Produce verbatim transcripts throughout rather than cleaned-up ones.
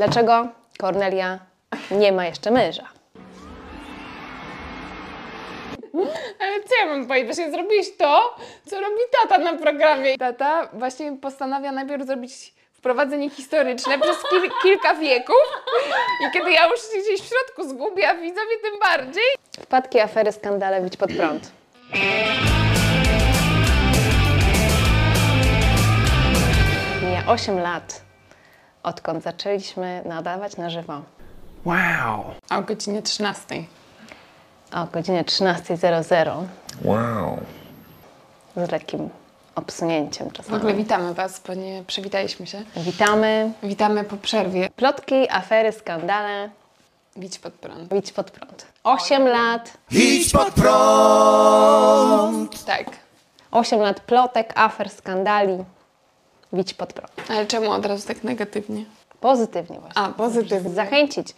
Dlaczego Kornelia nie ma jeszcze męża? Ale co ja mam powiedzieć? Właśnie zrobisz to, co robi tata na programie. Tata właśnie postanawia najpierw zrobić wprowadzenie historyczne przez kil kilka wieków i kiedy ja już się gdzieś w środku zgubię, a widzowie tym bardziej. Wpadki, afery, skandale, Idź pod prąd. Mija osiem lat, odkąd zaczęliśmy nadawać na żywo. Wow! A o godzinie trzynastej. O godzinie trzynastej. Wow. Z lekkim obsunięciem czasami. W ogóle witamy Was, bo nie przywitaliśmy się. Witamy. Witamy po przerwie. Plotki, afery, skandale. Idź pod prąd. Idź pod prąd. osiem lat. Idź pod prąd. Tak. osiem lat plotek, afer, skandali. Idź pod prąd. Ale czemu od razu tak negatywnie? Pozytywnie właśnie. A, pozytywnie. Zachęcić.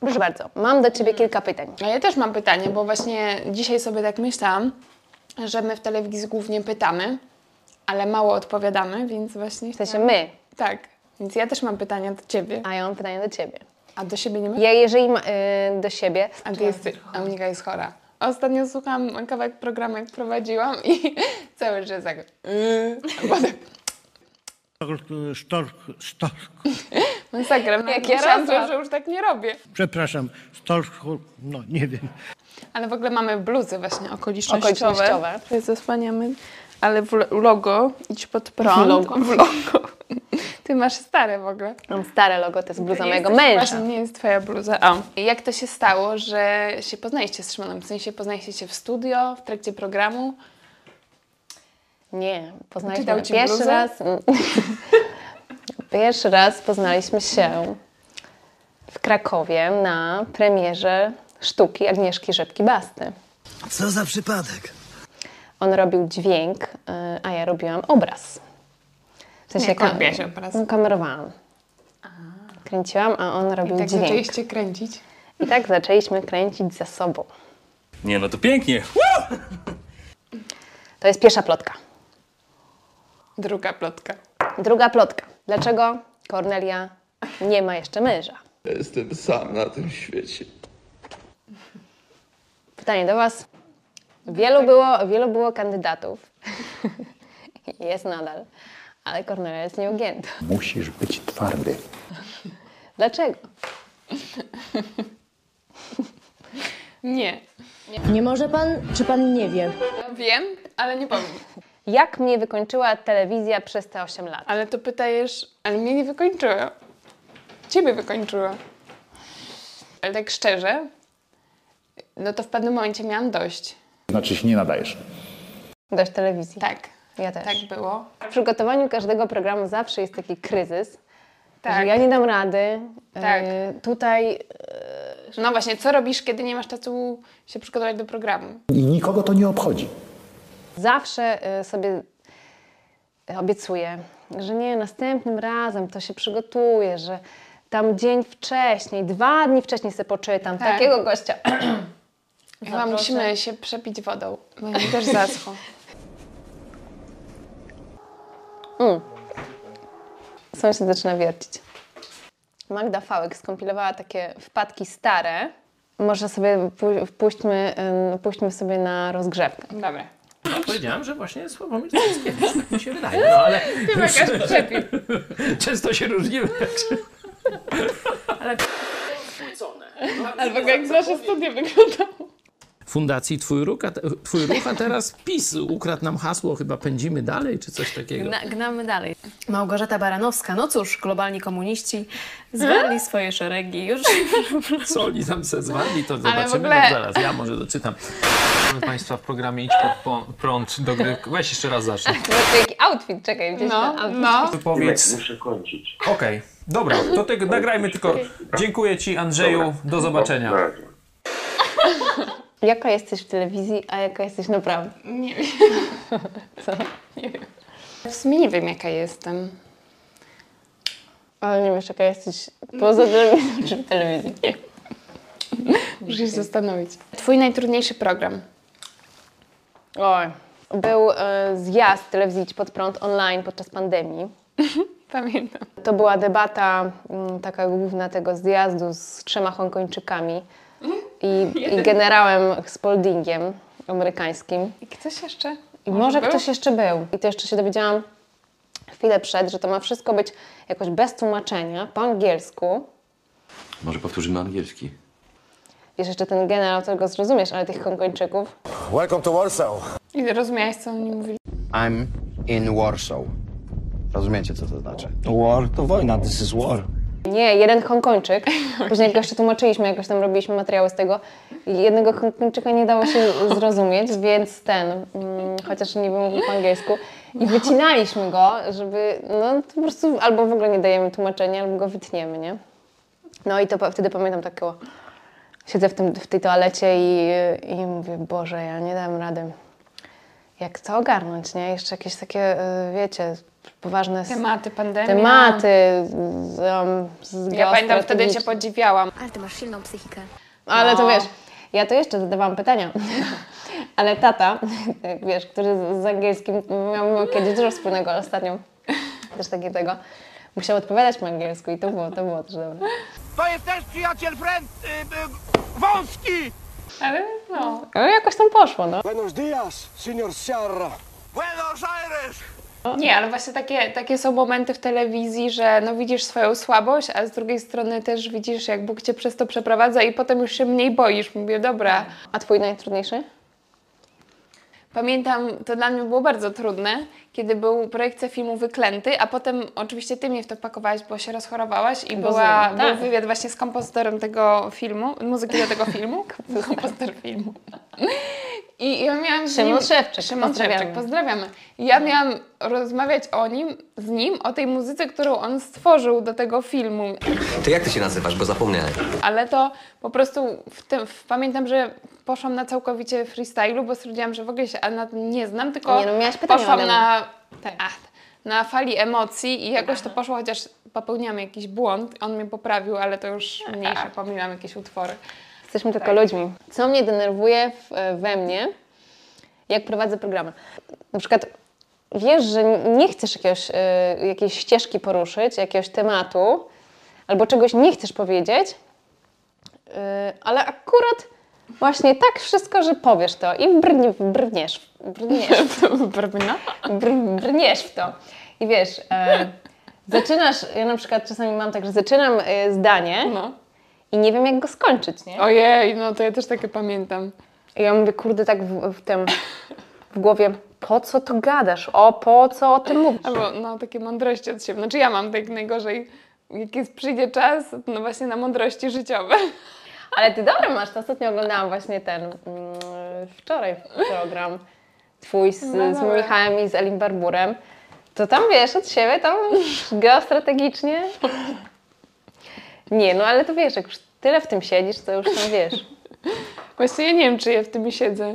Proszę bardzo, mam do Ciebie kilka pytań. A ja też mam pytanie, bo właśnie dzisiaj sobie tak myślałam, że my w telewizji głównie pytamy, ale mało odpowiadamy, więc właśnie... W sensie my. Tak, więc ja też mam pytania do Ciebie. A ja mam pytanie do Ciebie. A do siebie nie ma? Ja jeżeli ma, yy, do siebie... A ty jest, Monika jest chora. Ostatnio słuchałam kawałek programu, jak prowadziłam i cały czas tak... Sztork, sztork. Masakra, no, jak ja raz, że już tak nie robię. Przepraszam, storchu, no nie wiem. Ale w ogóle mamy bluzy właśnie okolicznościowe. okolicznościowe. Zasłaniamy, ale w logo Idź pod prąd. Logo. W logo. Ty masz stare w ogóle. Mam stare logo, to jest bluza nie mojego męża. Właśnie nie jest twoja bluza. O. Jak to się stało, że się poznaliście z Szymonem? W sensie poznaliście się w studio, w trakcie programu? Nie, poznaliśmy się pierwszy bluzę? raz. Pierwszy raz poznaliśmy się w Krakowie na premierze sztuki Agnieszki Żypki Basty. Co za przypadek? On robił dźwięk, a ja robiłam obraz. W sensie kam obraz. kamerowałam. A. Kręciłam, a on robił dźwięk. I tak dźwięk. zaczęliście kręcić? I tak zaczęliśmy kręcić za sobą. Nie, no to pięknie. Woo! To jest pierwsza plotka. Druga plotka. Druga plotka. Dlaczego Kornelia nie ma jeszcze męża? Ja jestem sam na tym świecie. Pytanie do Was. Wielu było, wielu było kandydatów. Jest nadal. Ale Kornelia jest nieugięta. Musisz być twardy. Dlaczego? Nie. Nie. Nie może Pan, czy Pan nie wie? Wiem, ale nie powiem. Jak mnie wykończyła telewizja przez te osiem lat? Ale to pytajesz, ale mnie nie wykończyła. Ciebie wykończyła. Ale tak szczerze, no to w pewnym momencie miałam dość. Znaczy się nie nadajesz. Dość telewizji. Tak. Ja też. Tak było. W przygotowaniu każdego programu zawsze jest taki kryzys, tak. Że ja nie dam rady. Tak. E, tutaj... E, no właśnie, co robisz, kiedy nie masz czasu się przygotować do programu? I nikogo to nie obchodzi. Zawsze sobie obiecuję, że nie, następnym razem to się przygotuję, że tam dzień wcześniej, dwa dni wcześniej sobie poczytam. Tak. Takiego gościa. Chyba musimy się przepić wodą, bo mi też zaschło. mm. Sąsiad zaczyna wiercić. Magda Fałek skompilowała takie wpadki stare. Może sobie wpuśćmy, wpuśćmy sobie na rozgrzewkę. Dobra. Ja powiedziałam, że właśnie Sławomir Cęckiewicz, tak mi się wydaje, no ale... Ty jakaś przepił. Często się różnimy. Ale... Ale w ogóle jak nasze studia wyglądało. Fundacji Twój Ruch, a, twój ruch, a teraz PiS ukradł nam hasło, chyba pędzimy dalej, czy coś takiego. Gna, gnamy dalej. Małgorzata Baranowska, no cóż, globalni komuniści zwarli swoje szeregi już. Co oni tam se zwarli, to zobaczymy. Ogóle... No, zaraz, ja może doczytam. Mamy Państwa w programie Idź pod prąd do gry. Weź jeszcze raz zacznij. Jaki outfit, czekaj, gdzieś no, na outfit. No. Powiedz. Muszę kończyć. Okej, okay. Dobra, to te, nagrajmy tylko. Dziękuję Ci, Andrzeju, do zobaczenia. Jaka jesteś w telewizji, a jaka jesteś naprawdę? Nie wiem. Co? Nie wiem. W sumie nie wiem, jaka jestem. Ale nie wiesz, jaka jesteś poza telewizją czy w telewizji? Nie. Muszę się zastanowić. Twój najtrudniejszy program? Oj. Był e, zjazd telewizji Idź pod prąd online podczas pandemii. Pamiętam. To była debata taka główna tego zjazdu z trzema Hongkończykami i, i generałem z holdingiem amerykańskim. I ktoś jeszcze? I może, może ktoś jeszcze był. I to jeszcze się dowiedziałam chwilę przed, że to ma wszystko być jakoś bez tłumaczenia, po angielsku. Może powtórzymy na angielski. Wiesz, jeszcze ten generał, to go zrozumiesz, ale tych Hongkończyków. Welcome to Warsaw. I rozumiałeś, co oni mówili? I'm in Warsaw. Rozumiecie, co to znaczy? War to wojna, this is war. Nie, jeden Hongkończyk. Później go jeszcze tłumaczyliśmy, jakoś tam robiliśmy materiały z tego. Jednego Hongkończyka nie dało się zrozumieć, więc ten, mm, chociaż nie mówił po angielsku. I wycinaliśmy go, żeby, no to po prostu albo w ogóle nie dajemy tłumaczenia, albo go wytniemy, nie? No i to wtedy pamiętam takiego, siedzę w, tym, w tej toalecie i, i mówię, Boże, ja nie dam rady. Jak to ogarnąć, nie? Jeszcze jakieś takie, wiecie, poważne... Tematy, pandemia. Tematy. Um, z ja pamiętam, wtedy Cię podziwiałam. Ale Ty masz silną psychikę. Ale no. To wiesz, ja to jeszcze zadawałam pytania. Ale tata, wiesz, który z angielskim miał kiedyś dużo wspólnego, ale ostatnio też takiego tego, musiał odpowiadać po angielsku i to było, to było też dobre. To jest też przyjaciel friend, y, y, wąski! Ale no, ale jakoś tam poszło, no. Buenos dias, señor Sierra. Buenos Aires! Nie, ale właśnie takie, takie są momenty w telewizji, że no widzisz swoją słabość, a z drugiej strony też widzisz, jak Bóg Cię przez to przeprowadza i potem już się mniej boisz. Mówię, dobra. A Twój najtrudniejszy? Pamiętam, to dla mnie było bardzo trudne, kiedy był projekcja filmu Wyklęty, a potem oczywiście Ty mnie w to pakowałaś, bo się rozchorowałaś i była, tak. Był wywiad właśnie z kompozytorem tego filmu, muzyki do tego filmu, kompozytor filmu. I ja miałam z nim, Szymon Szewczyk, Szymon Szewczyk, pozdrawiamy. Ja miałam rozmawiać o nim, z nim, o tej muzyce, którą on stworzył do tego filmu. Ty jak ty się nazywasz, bo zapomniałem. Ale to po prostu w tym, w, pamiętam, że poszłam na całkowicie freestylu, bo stwierdziłam, że w ogóle się na tym nie znam, tylko nie, no, poszłam na, tak. a, na fali emocji i jakoś to poszło, chociaż popełniłam jakiś błąd, on mnie poprawił, ale to już mniejsze, pomyliłam jakieś utwory. Jesteśmy tylko ludźmi. Co mnie denerwuje we mnie, jak prowadzę programy? Na przykład wiesz, że nie chcesz jakiegoś, jakiejś ścieżki poruszyć, jakiegoś tematu, albo czegoś nie chcesz powiedzieć, ale akurat właśnie tak wszystko, że powiesz to i brni, brniesz, brniesz, brniesz w to. I wiesz, zaczynasz, ja na przykład czasami mam tak, że zaczynam zdanie, no. I nie wiem, jak go skończyć, nie? Ojej, no to ja też takie pamiętam. I ja mówię, kurde, tak w, w tym, w głowie, po co to gadasz? O, po co o tym mówisz? Albo, no, takie mądrości od siebie. Znaczy ja mam tak najgorzej, jak jest, przyjdzie czas, no właśnie na mądrości życiowe. Ale Ty dobre masz, to ostatnio oglądałam właśnie ten, mm, wczoraj program twój z, no, z Michałem i z Elim Barburem. To tam, wiesz, od siebie, tam geostrategicznie... Nie, no ale to wiesz, jak już tyle w tym siedzisz, to już tam wiesz. Właśnie ja nie wiem, czy ja w tym siedzę.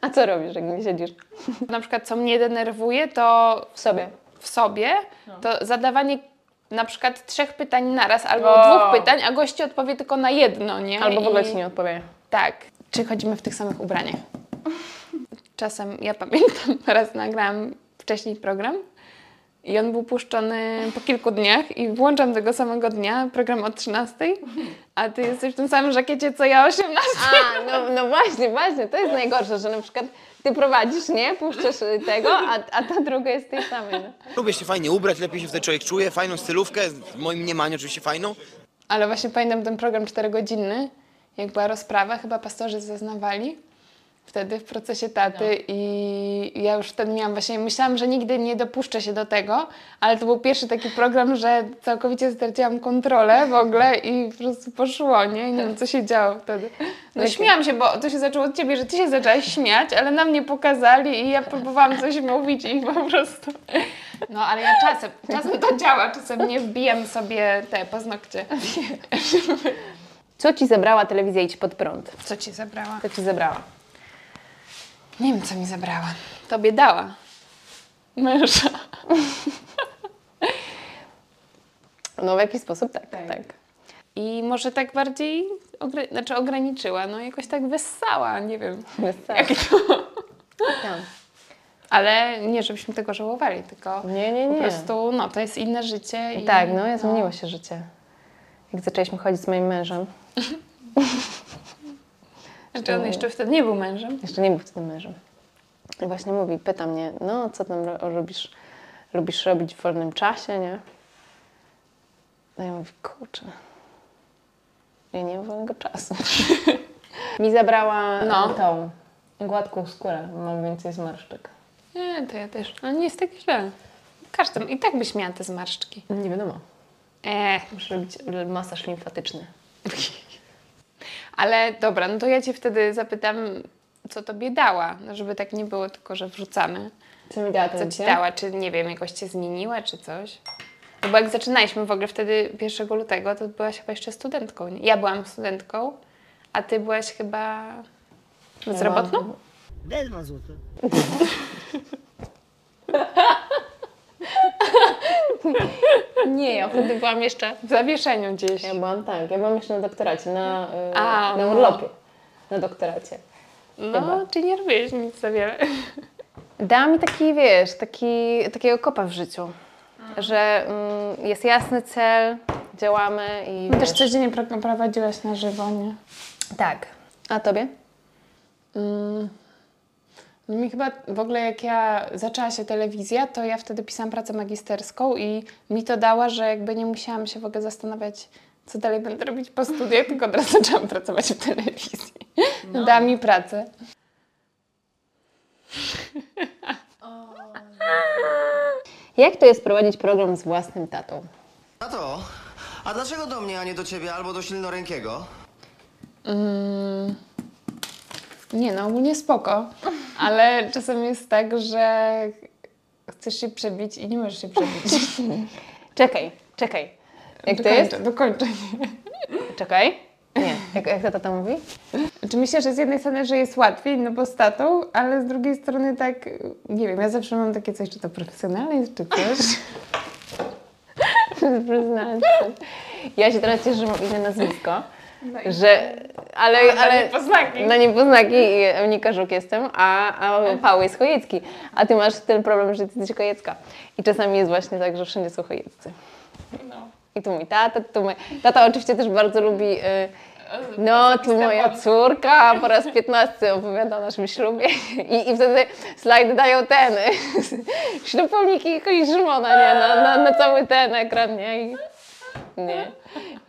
A co robisz, jak nie siedzisz? Na przykład, co mnie denerwuje, to... W sobie. W sobie, to zadawanie na przykład trzech pytań naraz, albo o. dwóch pytań, a gości odpowie tylko na jedno, nie? Albo w ogóle ci nie odpowie. Tak. Czy chodzimy w tych samych ubraniach? Czasem, ja pamiętam, raz nagrałam wcześniej program, i on był puszczony po kilku dniach i włączam tego samego dnia program od trzynastej, a Ty jesteś w tym samym żakiecie, co ja o osiemnastej. A, no, no właśnie, właśnie, to jest najgorsze, że na przykład Ty prowadzisz, nie? Puszczasz tego, a, a ta druga jest tej samej. Lubię się fajnie ubrać, lepiej się wtedy człowiek czuje, fajną stylówkę, w moim mniemaniu oczywiście fajną. Ale właśnie pamiętam ten program czterogodzinny, jak była rozprawa, chyba pastorzy zeznawali. Wtedy w procesie taty no. I ja już wtedy miałam właśnie, myślałam, że nigdy nie dopuszczę się do tego, ale to był pierwszy taki program, że całkowicie straciłam kontrolę w ogóle i po prostu poszło, nie? I nie wiem, co się działo wtedy. No tak. Śmiałam się, bo to się zaczęło od Ciebie, że Ty się zaczęłaś śmiać, ale na mnie pokazali i ja próbowałam coś mówić i po prostu... No ale ja czasem, czasem to działa, czasem nie wbijam sobie te paznokcie. Co Ci zabrała telewizja Idź pod prąd? Co Ci zabrała? Co Ci zabrała? Nie wiem, co mi zabrała. Tobie dała. Męża. No w jakiś sposób tak, tak, tak. I może tak bardziej, ogr znaczy ograniczyła, no jakoś tak wessała, nie wiem. Wessała. Jak to? Tak. ale nie żebyśmy tego żałowali, tylko nie, nie, nie. po prostu no, to jest inne życie. I, tak, no, ja zmieniło się życie. Jak zaczęliśmy chodzić z moim mężem. Znaczy on jeszcze wtedy nie był mężem. Jeszcze nie był wtedy mężem. I właśnie mówi, pyta mnie, no co tam robisz, lubisz robić w wolnym czasie, nie? No ja mówię, kurczę, ja nie mam wolnego czasu. Mi zabrała no. tą gładką skórę, mam więcej zmarszczek. Nie, to ja też, ale nie jest tak źle. Każdy, i tak byś miała te zmarszczki. Nie wiadomo. Eee. Muszę robić masaż limfatyczny. Ale dobra, no to ja cię wtedy zapytam, co tobie dała, żeby tak nie było tylko, że wrzucamy. Co mi dała? Co ci dała? Czy nie wiem, jakoś cię zmieniła, czy coś? No bo jak zaczynaliśmy w ogóle wtedy pierwszego lutego, to byłaś chyba jeszcze studentką. Nie? Ja byłam studentką, a ty byłaś chyba bezrobotną? Bez ma złota. Nie, ja wtedy byłam jeszcze w zawieszeniu gdzieś. Ja byłam tak, ja byłam jeszcze na doktoracie, na, yy, a, na urlopie, na doktoracie. No, chyba. Czyli nie robisz nic za wiele. Dała mi taki, wiesz, taki, takiego kopa w życiu, a. że mm, jest jasny cel, działamy i... No też codziennie prowadziłaś na żywo, nie? Tak. A tobie? Mm. No mi chyba w ogóle jak ja zaczęła się telewizja, to ja wtedy pisałam pracę magisterską i mi to dała, że jakby nie musiałam się w ogóle zastanawiać, co dalej będę robić po studiach, tylko od razu zaczęłam pracować w telewizji. No. Dała mi pracę. O. Jak to jest prowadzić program z własnym tatą? Tato, a dlaczego do mnie, a nie do ciebie albo do silnorękiego? Mm. Nie no, ogólnie spoko, ale czasem jest tak, że chcesz się przebić i nie możesz się przebić. Czekaj, czekaj. Jak dokończę, to jest? Dokończę. Czekaj. Nie, jak, jak tata to mówi? Znaczy myślę, że z jednej strony, że jest łatwiej, no bo z tatą, ale z drugiej strony tak, nie wiem, ja zawsze mam takie coś, czy to profesjonalne jest, czy coś. Ja się teraz cieszę, że mam inne nazwisko. No że, ale, ale, ale na niepoznaki. Na niepoznaki Emnika Żuk jestem, a, a Paweł jest chojecki. A ty masz ten problem, że ty jesteś chojecka. I czasami jest właśnie tak, że wszędzie są chojeccy. No. I tu mój tata, tu mój... Tata oczywiście też bardzo lubi... Yy, no, tu moja córka po raz piętnasty opowiada o naszym ślubie. I, i wtedy slajdy dają ten... ślubowniki jakiegoś Szymona, nie? Na, na, na cały ten ekran, nie? I... Nie,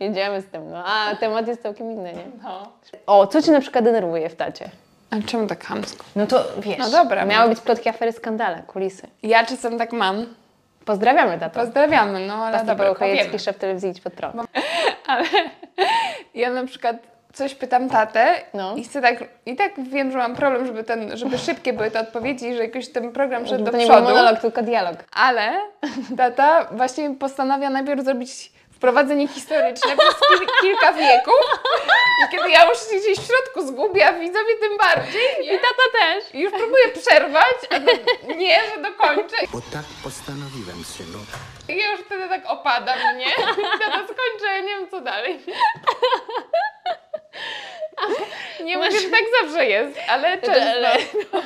jedziemy z tym, no. A temat jest całkiem inny, nie? No. O, co cię na przykład denerwuje w tacie? A czemu tak chamsko? No to wiesz, no dobra, miały być plotki, afery, skandale, kulisy. Ja czasem tak mam. Pozdrawiamy, tato. Pozdrawiamy, no ale dobra, był chojecki szef telewizji Idź pod prąd. Bo... Ale ja na przykład coś pytam tatę no. i, chcę tak, i tak wiem, że mam problem, żeby, ten, żeby szybkie były te odpowiedzi, że jakoś ten program szedł do przodu. To nie był monolog, tylko dialog. Ale tata właśnie postanawia najpierw zrobić wprowadzenie historyczne przez kil kilka wieków i kiedy ja już się gdzieś w środku zgubię, a widzowie tym bardziej nie. I tata też. I już próbuję przerwać, a do... nie, że dokończę. Bo tak postanowiłem, synu. I ja już wtedy tak opadam, nie? Tata skończę, ja nie wiem co dalej. Nie masz... mówię, że tak zawsze jest, ale często. Ale, no.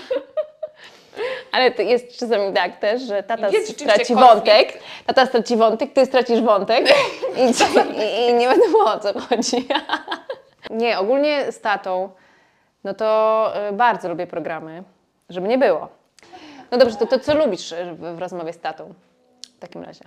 Ale to jest czasami tak też, że tata straci wątek, tata straci wątek, ty stracisz wątek i, ci, i, i nie wiadomo o co chodzi. Nie, ogólnie z tatą, no to bardzo lubię programy, żeby nie było. No dobrze, to, to co lubisz w rozmowie z tatą w takim razie?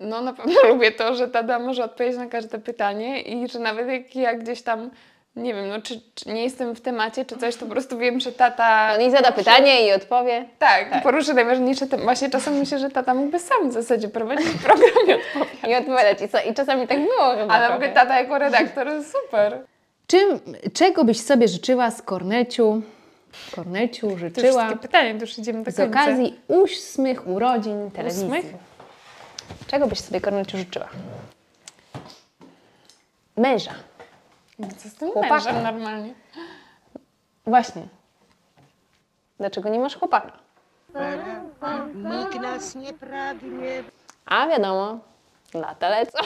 No na pewno lubię to, że tata może odpowiedzieć na każde pytanie i że nawet jak ja gdzieś tam... Nie wiem, no czy, czy nie jestem w temacie, czy coś, to po prostu wiem, że tata... On i zada pytanie i odpowie. Tak, tak. Poruszy najważniejsze tematy. Właśnie czasem myślę, że tata mógłby sam w zasadzie prowadzić program i odpowiadać. I odpowiadać. I, co? I czasami tak było chyba. Ale w ogóle tata jako redaktor jest super. Czym, czego byś sobie życzyła z Kornelciu? Kornelciu życzyła... To wszystkie pytania, to już idziemy do końca. Z okazji ósmych urodzin telewizji. Ósmych? Czego byś sobie, Kornelciu, życzyła? Męża. Co z tym chłopaka? Mężem normalnie? Właśnie. Dlaczego nie masz chłopaka? Nikt nas nie pragnie. A wiadomo, lata lecą.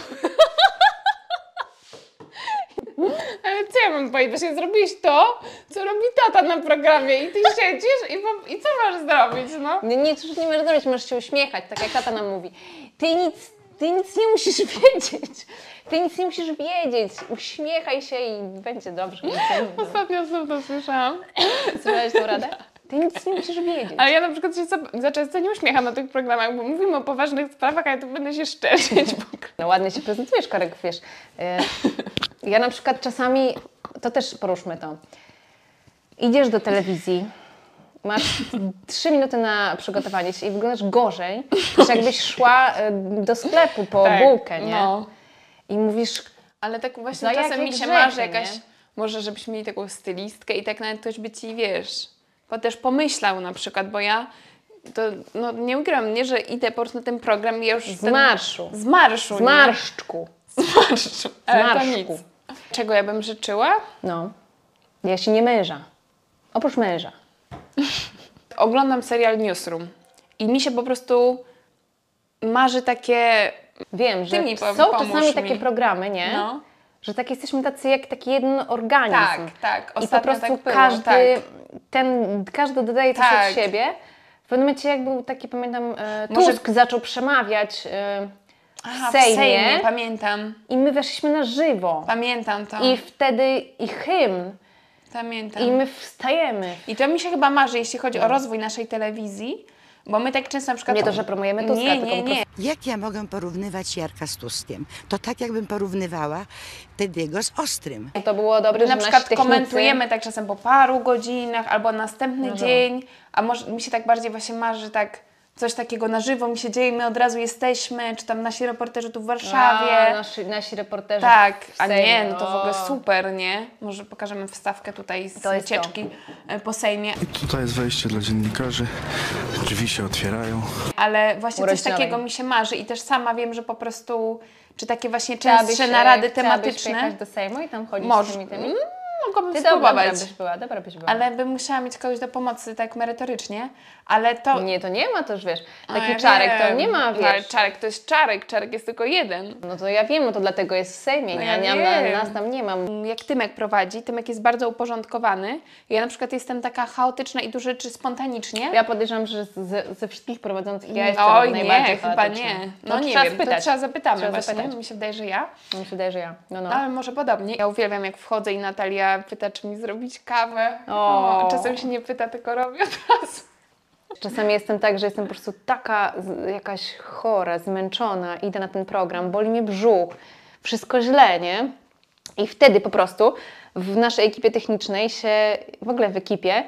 Ale co ja mam powiedzieć? Właśnie zrobiłeś to, co robi tata na programie i ty siedzisz i, po, i co masz zrobić, no? Nie, nic już nie masz zrobić, masz się uśmiechać, tak jak tata nam mówi. Ty nic, ty nic nie musisz wiedzieć. Ty nic nie musisz wiedzieć. Uśmiechaj się i będzie dobrze. Ostatnio znów to słyszałam. Słyszałaś tą radę? Ty nic nie musisz wiedzieć. Ale ja na przykład się za często nie uśmiecham na tych programach, bo mówimy o poważnych sprawach, a ja tu będę się szczerzyć. No ładnie się prezentujesz, Karek, wiesz. Ja na przykład czasami, to też poruszmy to, idziesz do telewizji, masz trzy minuty na przygotowanie się i wyglądasz gorzej, niż jakbyś szła do sklepu po tak, bułkę, nie? No. I mówisz... Ale tak właśnie czasem mi się grzechy, marzy jakaś... Nie? Może żebyśmy mieli taką stylistkę i tak nawet ktoś by ci, wiesz... Bo też pomyślał na przykład, bo ja to no, nie ugram, nie, że idę po prostu na ten program i ja już... Z ten... marszu. Z marszu. Z marszczku. Nie? Z marszczku. Ale z marszczku. Czego ja bym życzyła? No, ja się nie męża. Oprócz męża. Oglądam serial Newsroom i mi się po prostu marzy takie... Wiem, że mi są czasami mi. takie programy, nie? No. Że tak jesteśmy tacy jak taki jeden organizm. Tak, tak. Ostatnio I po prostu tak było, każdy... Tak. Ten, każdy dodaje coś tak. od siebie. W pewnym momencie jak był taki, pamiętam, e, Tusk Może... zaczął przemawiać e, Aha, w Sejmie. w Sejmie, pamiętam. I my weszliśmy na żywo. Pamiętam to. I wtedy i hymn. Pamiętam. I my wstajemy. I to mi się chyba marzy, jeśli chodzi no. o rozwój naszej telewizji, bo my tak często na przykład... Nie to, że promujemy Tuska, nie, tylko nie, nie. Jak ja mogę porównywać Jarka z Tuskiem? To tak jakbym porównywała Tediego z Ostrym. To było dobre, że na przykład technicy... komentujemy tak czasem po paru godzinach albo następny no. dzień, a może mi się tak bardziej właśnie marzy, tak coś takiego na żywo mi się dzieje, my od razu jesteśmy, czy tam nasi reporterzy tu w Warszawie. A, nasi, nasi reporterzy Tak, w Sejmie. A nie, no to w ogóle super, nie? Może pokażemy wstawkę tutaj z to ucieczki to. po Sejmie. I tutaj jest wejście dla dziennikarzy, drzwi się otwierają. Ale właśnie Urośniamy. coś takiego mi się marzy i też sama wiem, że po prostu, czy takie właśnie częstsze się, narady tematyczne. Chciałabyś do Sejmu i tam chodzić Moż... z tymi tymi? Mogłabym Ty spróbować. Dobra byś była, dobra byś była. Ale bym musiała mieć kogoś do pomocy tak merytorycznie, ale to... Nie, to nie ma też, wiesz, taki A, ja Czarek wiem. to nie ma, wiesz. Ale Czarek to jest Czarek, Czarek jest tylko jeden. No to ja wiem, no to dlatego jest w Sejmie, no ja nie, nie, nas tam nie ma. Jak Tymek prowadzi, Tymek jest bardzo uporządkowany. Ja na przykład jestem taka chaotyczna i dużo rzeczy spontanicznie. Ja podejrzewam, że ze, ze wszystkich prowadzących ja jestem Oj, najbardziej nie, chyba nie. No, no nie trzeba wiem, to trzeba zapytamy trzeba właśnie. Zapytać. Mi się wydaje, że ja. Mi się wydaje, że ja. No, no. Ale może podobnie. Ja uwielbiam, jak wchodzę i Natalia pyta, czy mi zrobić kawę. O. O, czasem się nie pyta, tylko robię od razu. Czasami jestem tak, że jestem po prostu taka jakaś chora, zmęczona, idę na ten program, boli mnie brzuch, wszystko źle, nie? I wtedy po prostu w naszej ekipie technicznej się, w ogóle w ekipie,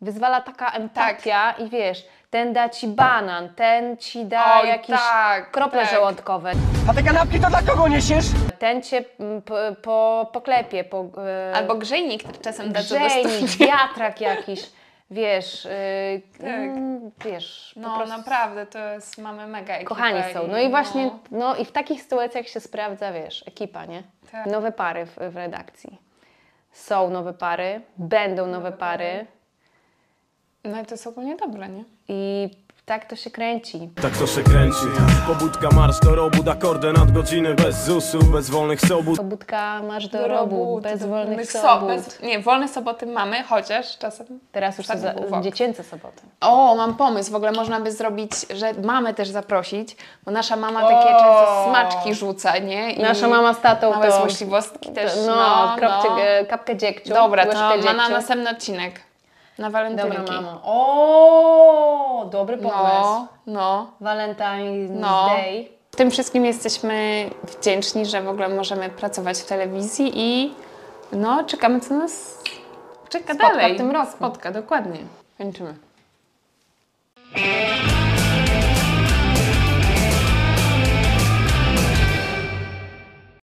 wyzwala taka empatia tak. i wiesz, ten da ci banan, ten ci da Oj, jakieś tak, krople tak. żołądkowe. A te kanapki to dla kogo niesiesz? Ten cię po, po, poklepie, po... Yy, Albo grzejnik czasem da co dostać. wiatrak jakiś, wiesz, yy, tak. wiesz. No po prostu... naprawdę, to jest, mamy mega ekipa. Kochani są, no i, no i właśnie, no i w takich sytuacjach się sprawdza, wiesz, ekipa, nie? Tak. Nowe pary w, w redakcji. Są nowe pary, będą nowe pary. No i to jest ogólnie dobre, nie? I tak to się kręci. Tak to się kręci. Pobudka marsz do robót, akordę nad godziny, bez zusu, bez wolnych sobót. Pobudka marsz do, do robót, bez do wolnych sobót. Bez, nie, wolne soboty mamy, chociaż czasem... Teraz już czasem to za, dziecięce soboty. O, mam pomysł, w ogóle można by zrobić, że mamę też zaprosić, bo nasza mama o. takie często smaczki rzuca, nie? I nasza mama z tatą małe to... złośliwostki też, no, no, kropcie, no. kapkę dziegciu. Dobra, to dziegciu. na następny odcinek. Na walentynki. Dobra, mamo. O, dobry pomysł. No, no. Valentine's no. Day. Tym wszystkim jesteśmy wdzięczni, że w ogóle możemy pracować w telewizji i no, czekamy, co nas czeka Spotka dalej. w tym roku. Spotka, dokładnie. Kończymy.